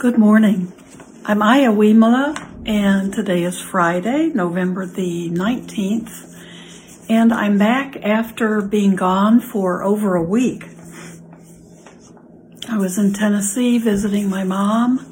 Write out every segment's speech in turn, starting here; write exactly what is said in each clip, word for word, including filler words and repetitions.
Good morning. I'm Aya Wiemela, and today is Friday, November the nineteenth, and I'm back after being gone for over a week. I was in Tennessee visiting my mom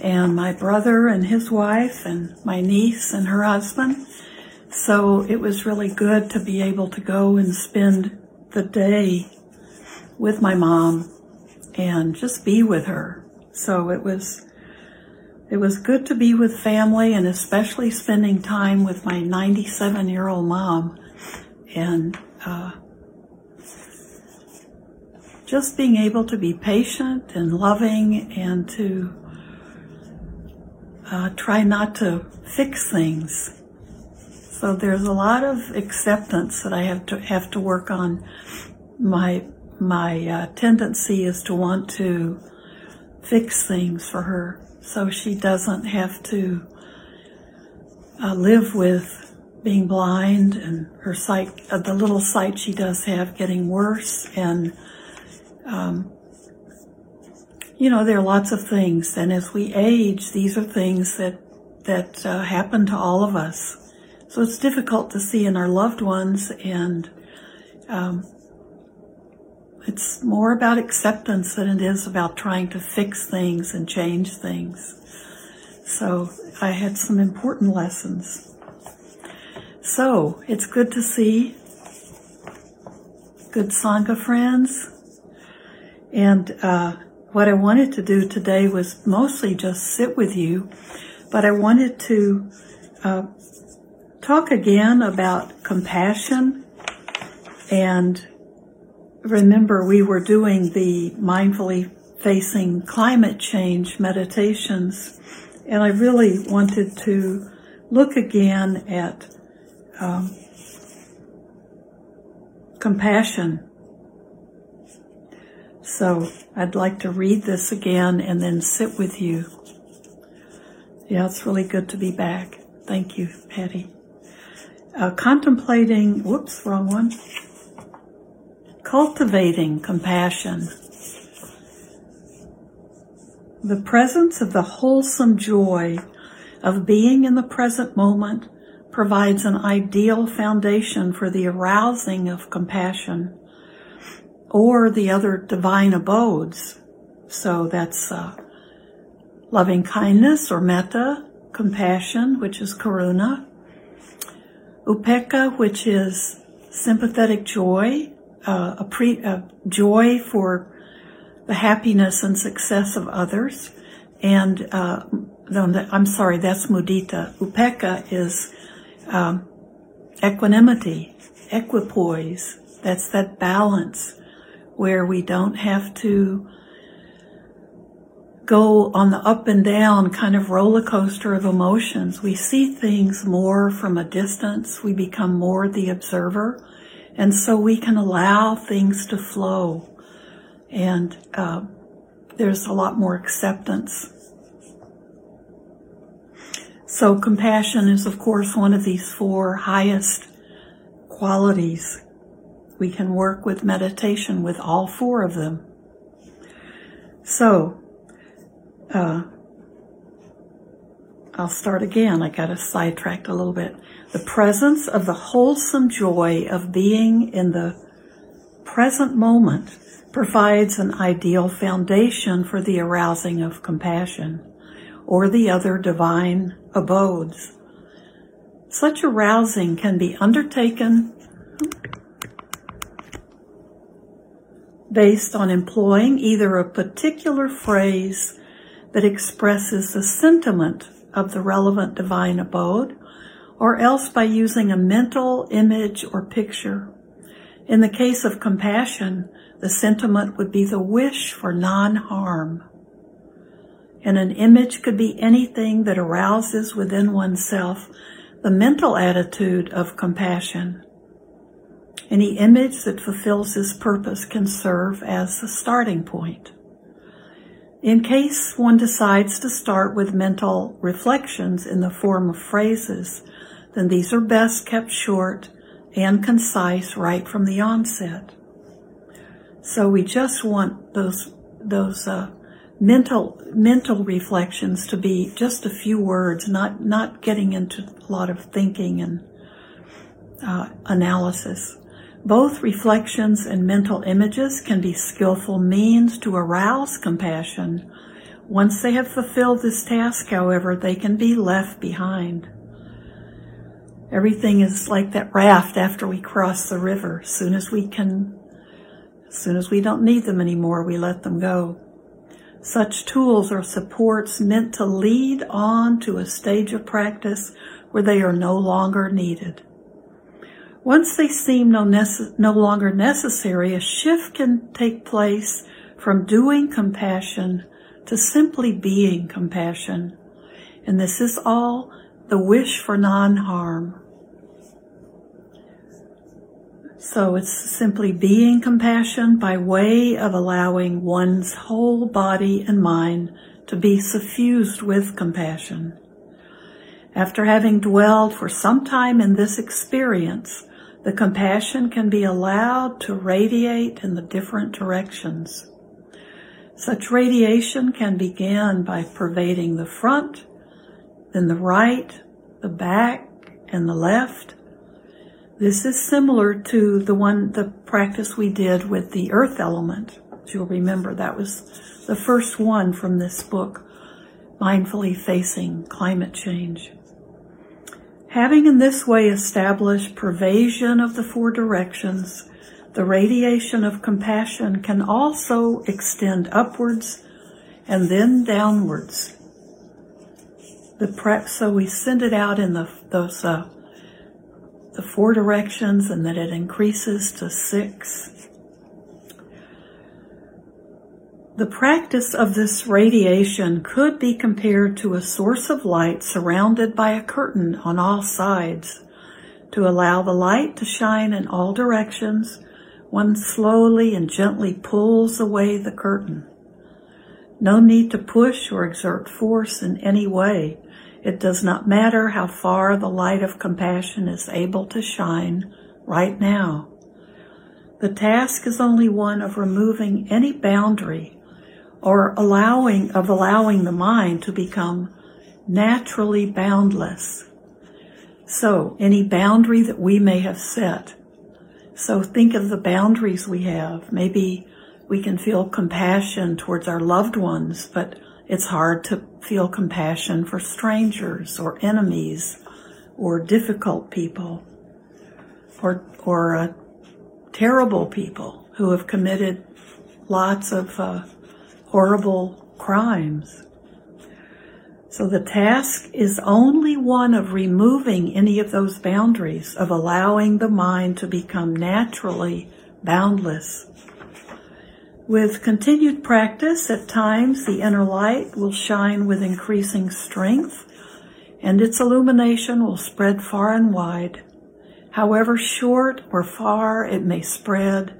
and my brother and his wife and my niece and her husband, so it was really good to be able to go and spend the day with my mom and just be with her. So it was it was good to be with family, and especially spending time with my ninety-seven-year-old mom, and uh, just being able to be patient and loving and to uh, try not to fix things. So there's a lot of acceptance that I have to have to work on. My my uh, tendency is to want to fix things for her, so she doesn't have to uh, live with being blind and her sight, uh, the little sight she does have, getting worse. And um, you know, there are lots of things, and as we age, these are things that that uh, happen to all of us. So it's difficult to see in our loved ones, and um, it's more about acceptance than it is about trying to fix things and change things. So I had some important lessons. So it's good to see good Sangha friends. And uh, what I wanted to do today was mostly just sit with you, but I wanted to uh, talk again about compassion. And remember, we were doing the Mindfully Facing Climate Change meditations, and I really wanted to look again at um, compassion. So I'd like to read this again and then sit with you. Yeah, it's really good to be back. Thank you, Patty. Uh, contemplating, whoops, wrong one. Cultivating compassion. The presence of the wholesome joy of being in the present moment provides an ideal foundation for the arousing of compassion or the other divine abodes. So that's uh, loving kindness or metta, compassion, which is karuna, upekka, which is sympathetic joy, Uh, a pre, uh, joy for the happiness and success of others, and uh, I'm sorry, that's mudita. Upekka is um, equanimity, equipoise. That's that balance where we don't have to go on the up and down kind of roller coaster of emotions. We see things more from a distance. We become more the observer. And so we can allow things to flow, and uh, there's a lot more acceptance. So compassion is, of course, one of these four highest qualities. We can work with meditation with all four of them. So uh, I'll start again. I got sidetracked a little bit. The presence of the wholesome joy of being in the present moment provides an ideal foundation for the arousing of compassion or the other divine abodes. Such arousing can be undertaken based on employing either a particular phrase that expresses the sentiment of the relevant divine abode, or else by using a mental image or picture. In the case of compassion, the sentiment would be the wish for non-harm. And an image could be anything that arouses within oneself the mental attitude of compassion. Any image that fulfills this purpose can serve as the starting point. In case one decides to start with mental reflections in the form of phrases, then these are best kept short and concise right from the onset. So we just want those those uh, mental mental reflections to be just a few words, not not getting into a lot of thinking and uh, analysis. Both reflections and mental images can be skillful means to arouse compassion. Once they have fulfilled this task, however, they can be left behind. Everything is like that raft after we cross the river. As soon as we can, as soon as we don't need them anymore, we let them go. Such tools are supports meant to lead on to a stage of practice where they are no longer needed. Once they seem no, nece- no longer necessary, a shift can take place from doing compassion to simply being compassion. And this is all the wish for non-harm. So it's simply being compassion by way of allowing one's whole body and mind to be suffused with compassion. After having dwelled for some time in this experience, the compassion can be allowed to radiate in the different directions. Such radiation can begin by pervading the front, then the right, the back, and the left. This is similar to the one, the practice we did with the earth element. As you'll remember, that was the first one from this book, Mindfully Facing Climate Change. Having in this way established pervasion of the four directions, the radiation of compassion can also extend upwards and then downwards. The prep, so we send it out in the those uh, the four directions, and then it increases to six. The practice of this radiation could be compared to a source of light surrounded by a curtain on all sides. To allow the light to shine in all directions, one slowly and gently pulls away the curtain. No need to push or exert force in any way. It does not matter how far the light of compassion is able to shine right now. The task is only one of removing any boundary or allowing of allowing the mind to become naturally boundless. So any boundary that we may have set. So think of the boundaries we have. Maybe we can feel compassion towards our loved ones, but it's hard to feel compassion for strangers or enemies or difficult people or or uh, terrible people who have committed lots of uh, horrible crimes. So the task is only one of removing any of those boundaries, of allowing the mind to become naturally boundless. With continued practice, at times the inner light will shine with increasing strength, and its illumination will spread far and wide. However short or far it may spread,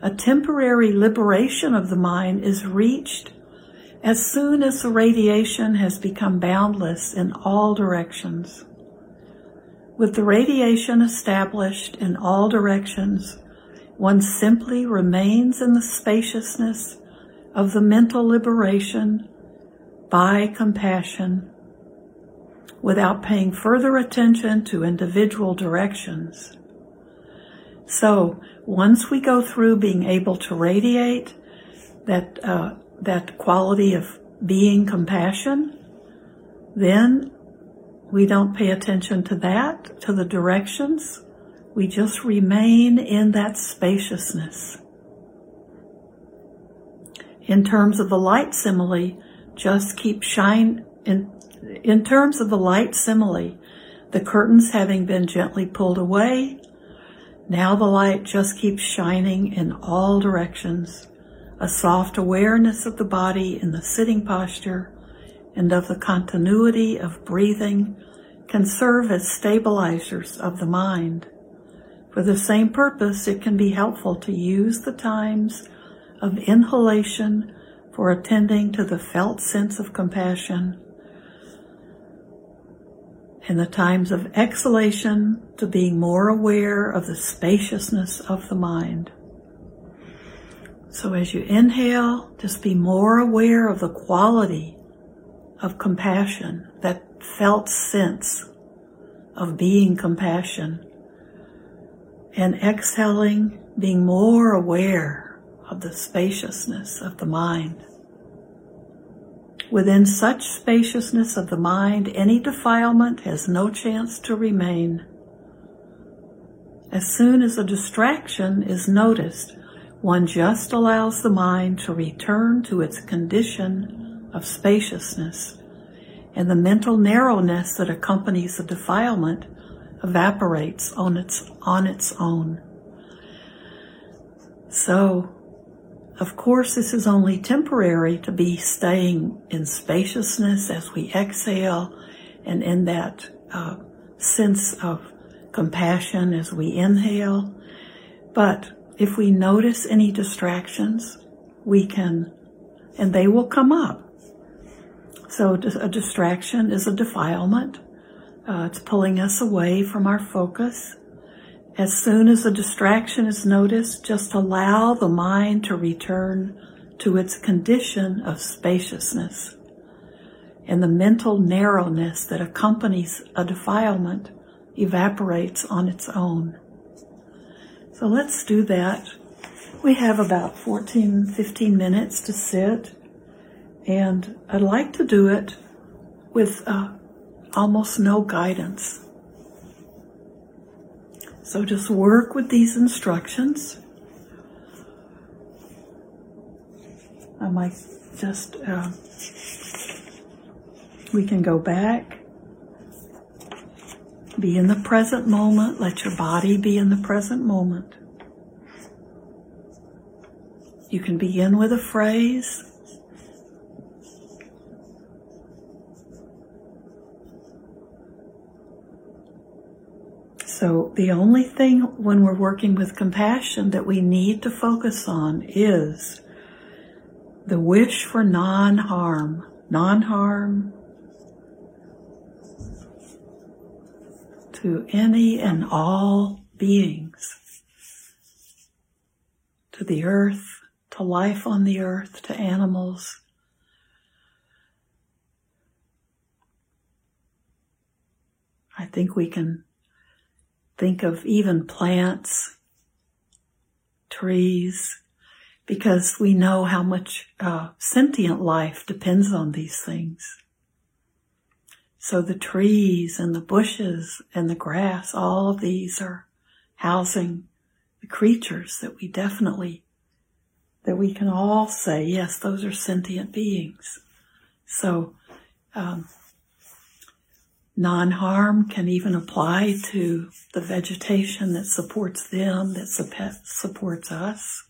a temporary liberation of the mind is reached as soon as the radiation has become boundless in all directions. With the radiation established in all directions, one simply remains in the spaciousness of the mental liberation by compassion, without paying further attention to individual directions. So once we go through being able to radiate that uh, that quality of being compassion, then we don't pay attention to that, to the directions. We just remain in that spaciousness. In terms of the light simile, just keep shine in In terms of the light simile, the curtains having been gently pulled away, now the light just keeps shining in all directions, a soft awareness of the body in the sitting posture and of the continuity of breathing can serve as stabilizers of the mind. For the same purpose, it can be helpful to use the times of inhalation for attending to the felt sense of compassion, and the times of exhalation to being more aware of the spaciousness of the mind. So as you inhale, just be more aware of the quality of compassion, that felt sense of being compassion. And exhaling, being more aware of the spaciousness of the mind. Within such spaciousness of the mind, any defilement has no chance to remain. As soon as a distraction is noticed, one just allows the mind to return to its condition of spaciousness, and the mental narrowness that accompanies the defilement evaporates on its, on its own. So, of course, this is only temporary to be staying in spaciousness as we exhale and in that uh, sense of compassion as we inhale. But if we notice any distractions, we can, and they will come up. So a distraction is a defilement. Uh, it's pulling us away from our focus. As soon as a distraction is noticed, just allow the mind to return to its condition of spaciousness. And the mental narrowness that accompanies a defilement evaporates on its own. So let's do that. We have about fourteen, fifteen minutes to sit. And I'd like to do it with uh, almost no guidance. So just work with these instructions. I might just, uh, we can go back, be in the present moment, let your body be in the present moment. You can begin with a phrase. So the only thing when we're working with compassion that we need to focus on is the wish for non-harm, non-harm to any and all beings, to the earth, to life on the earth, to animals. I think we can think of even plants, trees, because we know how much uh, sentient life depends on these things. So the trees and the bushes and the grass, all of these are housing the creatures that we definitely, that we can all say, yes, those are sentient beings. So um, non-harm can even apply to the vegetation that supports them, that supports us.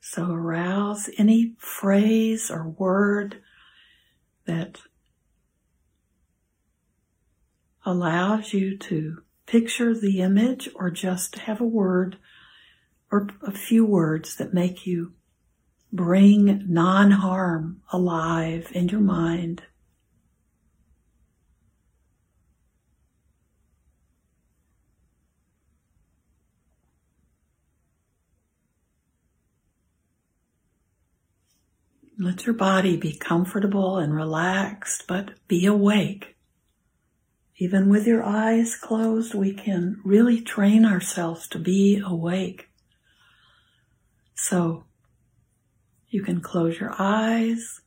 So arouse any phrase or word that allows you to picture the image, or just have a word or a few words that make you bring non-harm alive in your mind. Let your body be comfortable and relaxed, but be awake. Even with your eyes closed, we can really train ourselves to be awake. So you can close your eyes,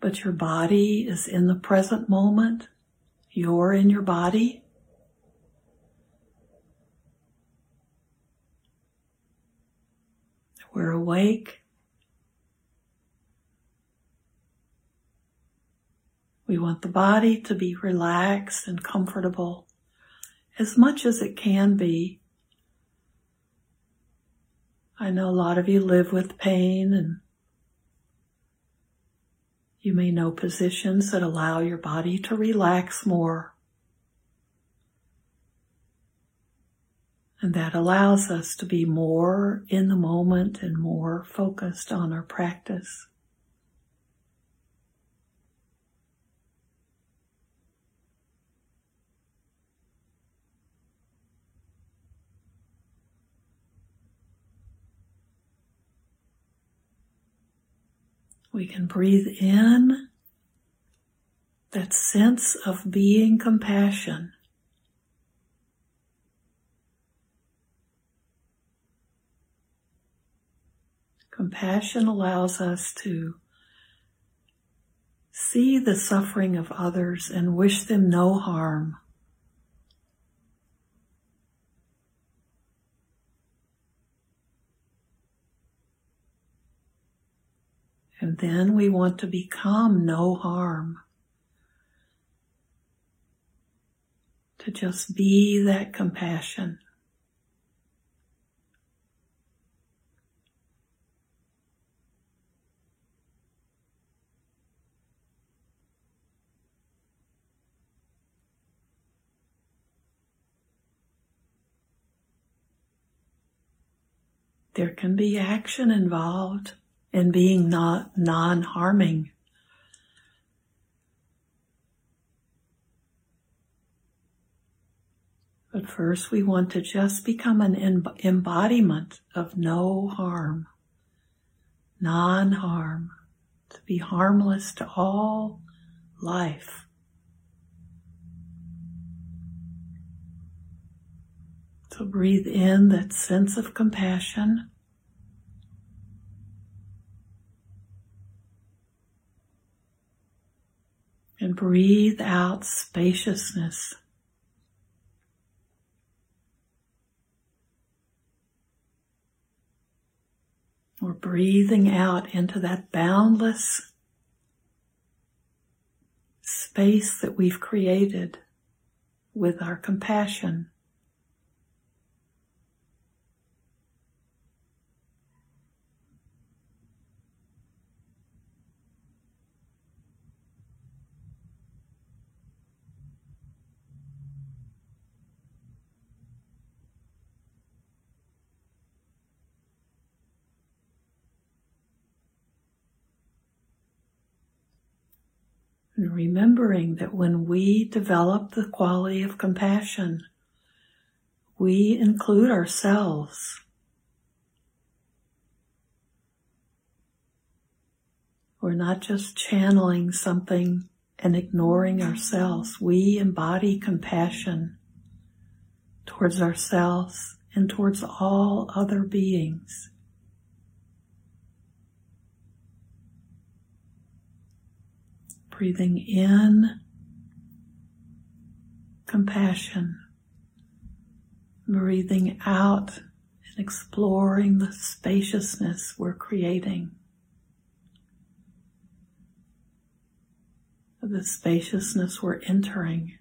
but your body is in the present moment. You're in your body. We're awake. We want the body to be relaxed and comfortable as much as it can be. I know a lot of you live with pain, and you may know positions that allow your body to relax more. And that allows us to be more in the moment and more focused on our practice. We can breathe in that sense of being compassion. Compassion allows us to see the suffering of others and wish them no harm. And then we want to become no harm. To just be that compassion. There can be action involved in being not non-harming. But first we want to just become an emb- embodiment of no harm, non-harm, to be harmless to all life. So breathe in that sense of compassion. And breathe out spaciousness. We're breathing out into that boundless space that we've created with our compassion. And remembering that when we develop the quality of compassion, we include ourselves. We're not just channeling something and ignoring ourselves. We embody compassion towards ourselves and towards all other beings. Breathing in compassion, breathing out and exploring the spaciousness we're creating. The spaciousness we're entering.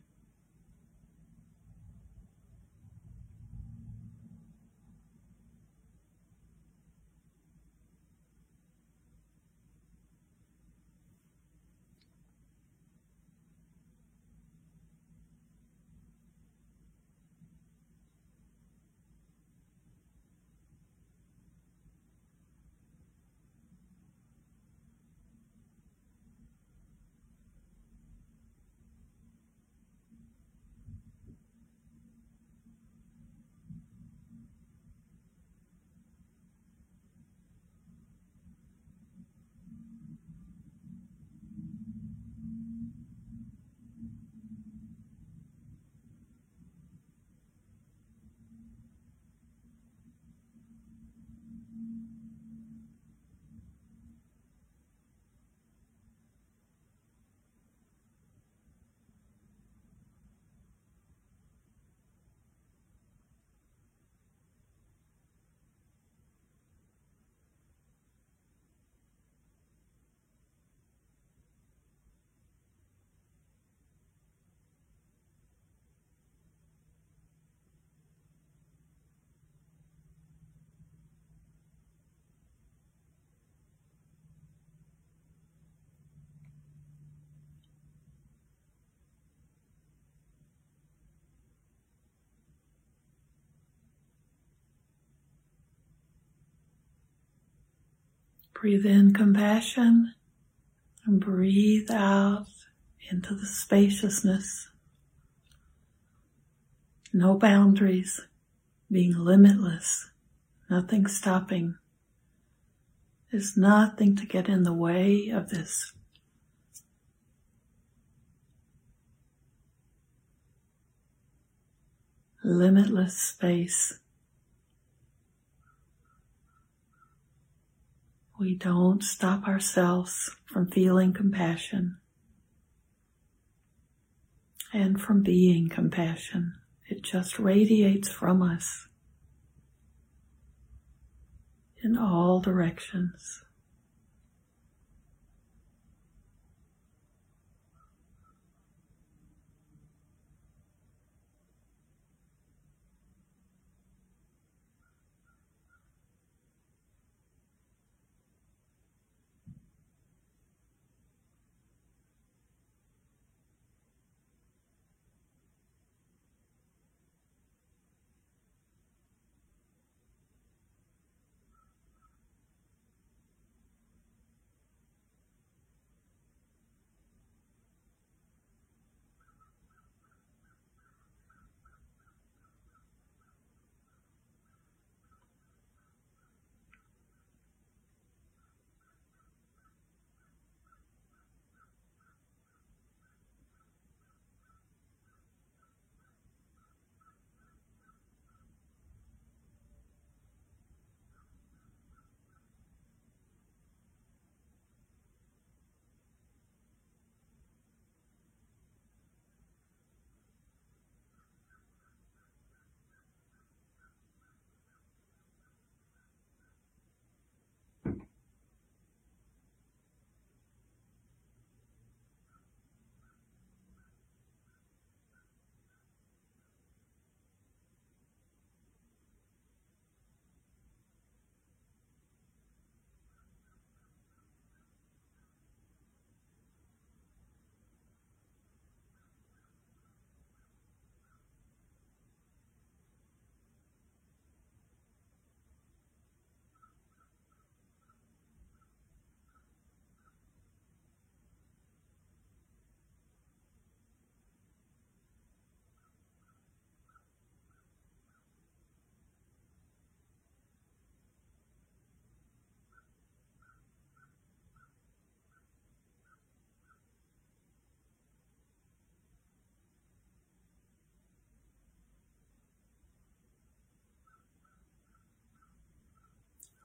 Breathe in compassion and breathe out into the spaciousness. No boundaries, being limitless, nothing stopping, There's nothing to get in the way of this. Limitless space. We don't stop ourselves from feeling compassion and from being compassion. It just radiates from us in all directions.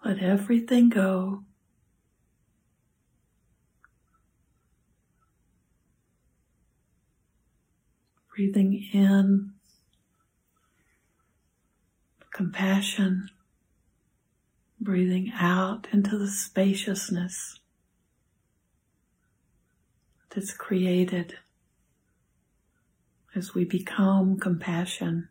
Let everything go. Breathing in compassion, breathing out into the spaciousness that's created as we become compassion.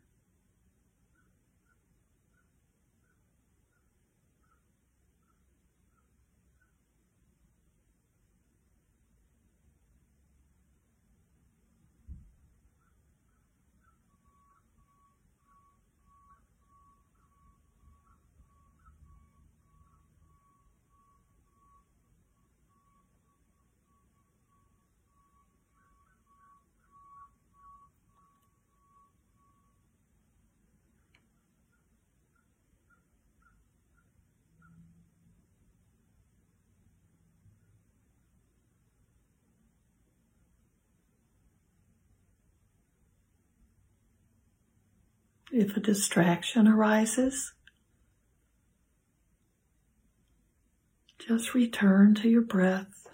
If a distraction arises, just return to your breath.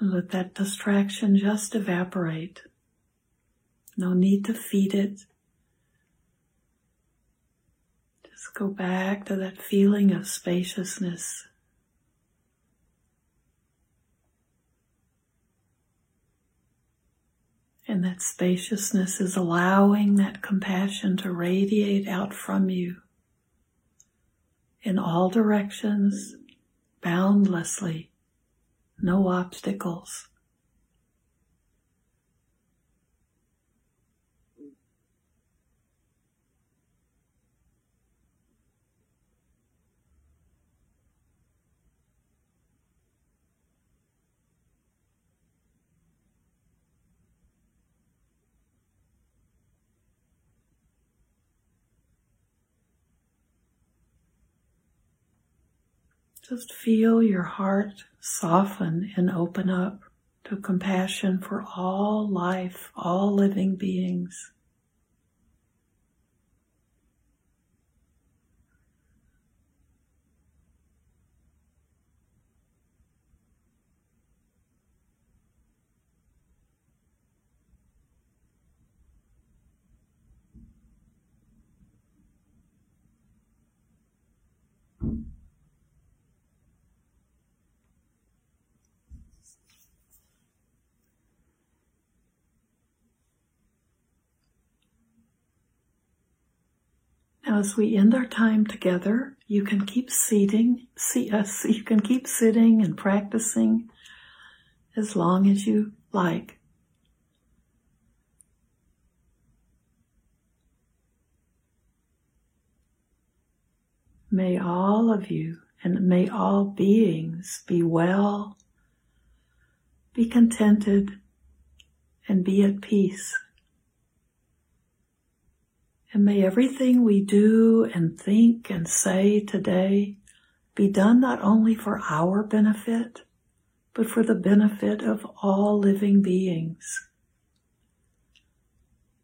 And let that distraction just evaporate. No need to feed it. Just go back to that feeling of spaciousness. And that spaciousness is allowing that compassion to radiate out from you in all directions, boundlessly, no obstacles. Just feel your heart soften and open up to compassion for all life, all living beings. Now, as we end our time together, you can keep seating, see us. You can keep sitting and practicing as long as you like. May all of you and may all beings be well, be contented, and be at peace. And may everything we do and think and say today be done not only for our benefit, but for the benefit of all living beings.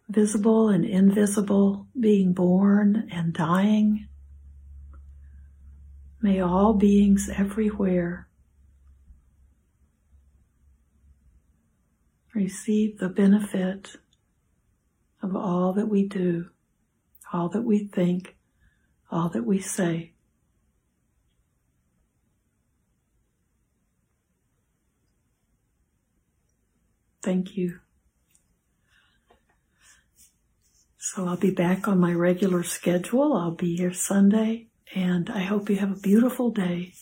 Visible and invisible, being born and dying. May all beings everywhere receive the benefit of all that we do, all that we think, all that we say. Thank you. So I'll be back on my regular schedule. I'll be here Sunday, and I hope you have a beautiful day.